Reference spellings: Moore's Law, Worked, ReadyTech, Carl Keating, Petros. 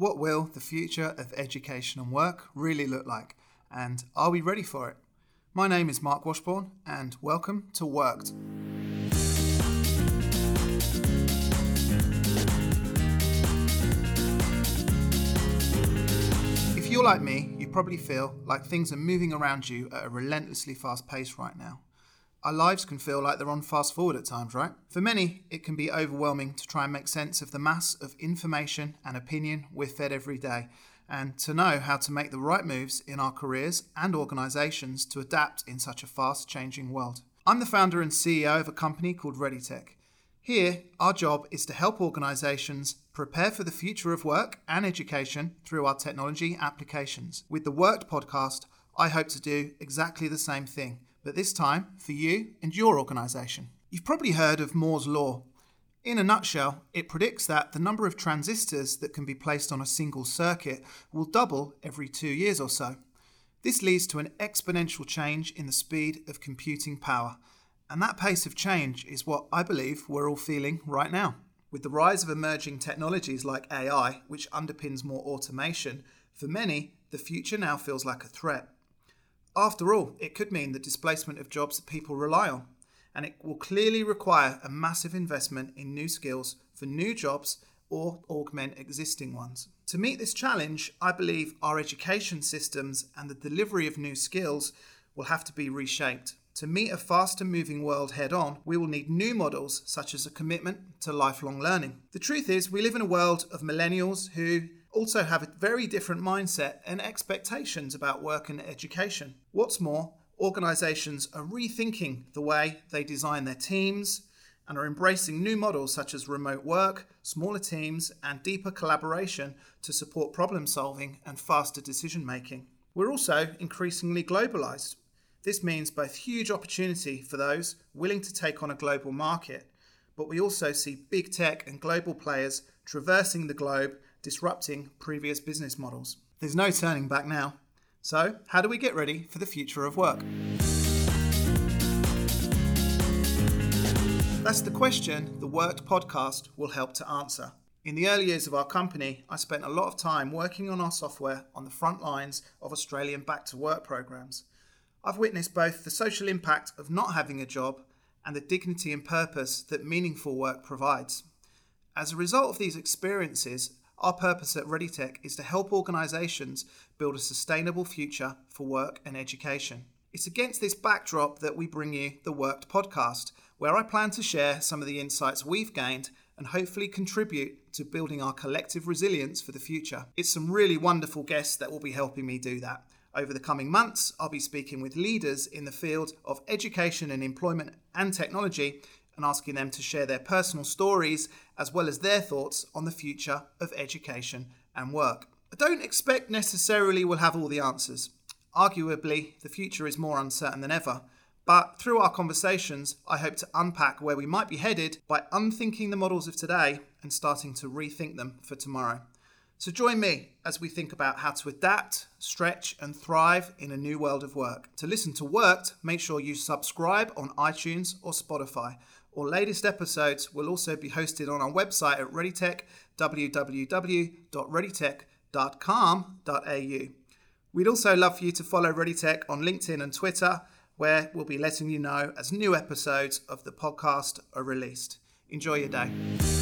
What will the future of education and work really look like? And are we ready for it? My name is Mark Washbourne and welcome to Worked. If you're like me, you probably feel like things are moving around you at a relentlessly fast pace right now. Our lives can feel like they're on fast forward at times, right? For many, it can be overwhelming to try and make sense of the mass of information and opinion we're fed every day, and to know how to make the right moves in our careers and organisations to adapt in such a fast-changing world. I'm the founder and CEO of a company called ReadyTech. Here, our job is to help organisations prepare for the future of work and education through our technology applications. With the Worked podcast, I hope to do exactly the same thing, but this time for you and your organisation. You've probably heard of Moore's Law. In a nutshell, it predicts that the number of transistors that can be placed on a single circuit will double every 2 years or so. This leads to an exponential change in the speed of computing power, and that pace of change is what I believe we're all feeling right now. With the rise of emerging technologies like AI, which underpins more automation, for many, the future now feels like a threat. After all, it could mean the displacement of jobs that people rely on, and it will clearly require a massive investment in new skills for new jobs or augment existing ones. To meet this challenge, I believe our education systems and the delivery of new skills will have to be reshaped. To meet a faster moving world head on, we will need new models such as a commitment to lifelong learning. The truth is, we live in a world of millennials who also have a very different mindset and expectations about work and education. What's more, organisations are rethinking the way they design their teams and are embracing new models such as remote work, smaller teams, and deeper collaboration to support problem solving and faster decision making. We're also increasingly globalised. This means both huge opportunity for those willing to take on a global market, but we also see big tech and global players traversing the globe, disrupting previous business models. There's no turning back now. So, how do we get ready for the future of work? That's the question the Worked podcast will help to answer. In the early years of our company, I spent a lot of time working on our software on the front lines of Australian Back to Work programs. I've witnessed both the social impact of not having a job and the dignity and purpose that meaningful work provides. As a result of these experiences, our purpose at ReadyTech is to help organisations build a sustainable future for work and education. It's against this backdrop that we bring you the Worked podcast, where I plan to share some of the insights we've gained and hopefully contribute to building our collective resilience for the future. It's some really wonderful guests that will be helping me do that. Over the coming months, I'll be speaking with leaders in the field of education and employment and technology, and asking them to share their personal stories as well as their thoughts on the future of education and work. I don't expect necessarily we'll have all the answers. Arguably, the future is more uncertain than ever, but through our conversations, I hope to unpack where we might be headed by unthinking the models of today and starting to rethink them for tomorrow. So join me as we think about how to adapt, stretch and thrive in a new world of work. To listen to Worked, make sure you subscribe on iTunes or Spotify. Our latest episodes will also be hosted on our website at ReadyTech, www.readytech.com.au. We'd also love for you to follow ReadyTech on LinkedIn and Twitter, where we'll be letting you know as new episodes of the podcast are released. Enjoy your day.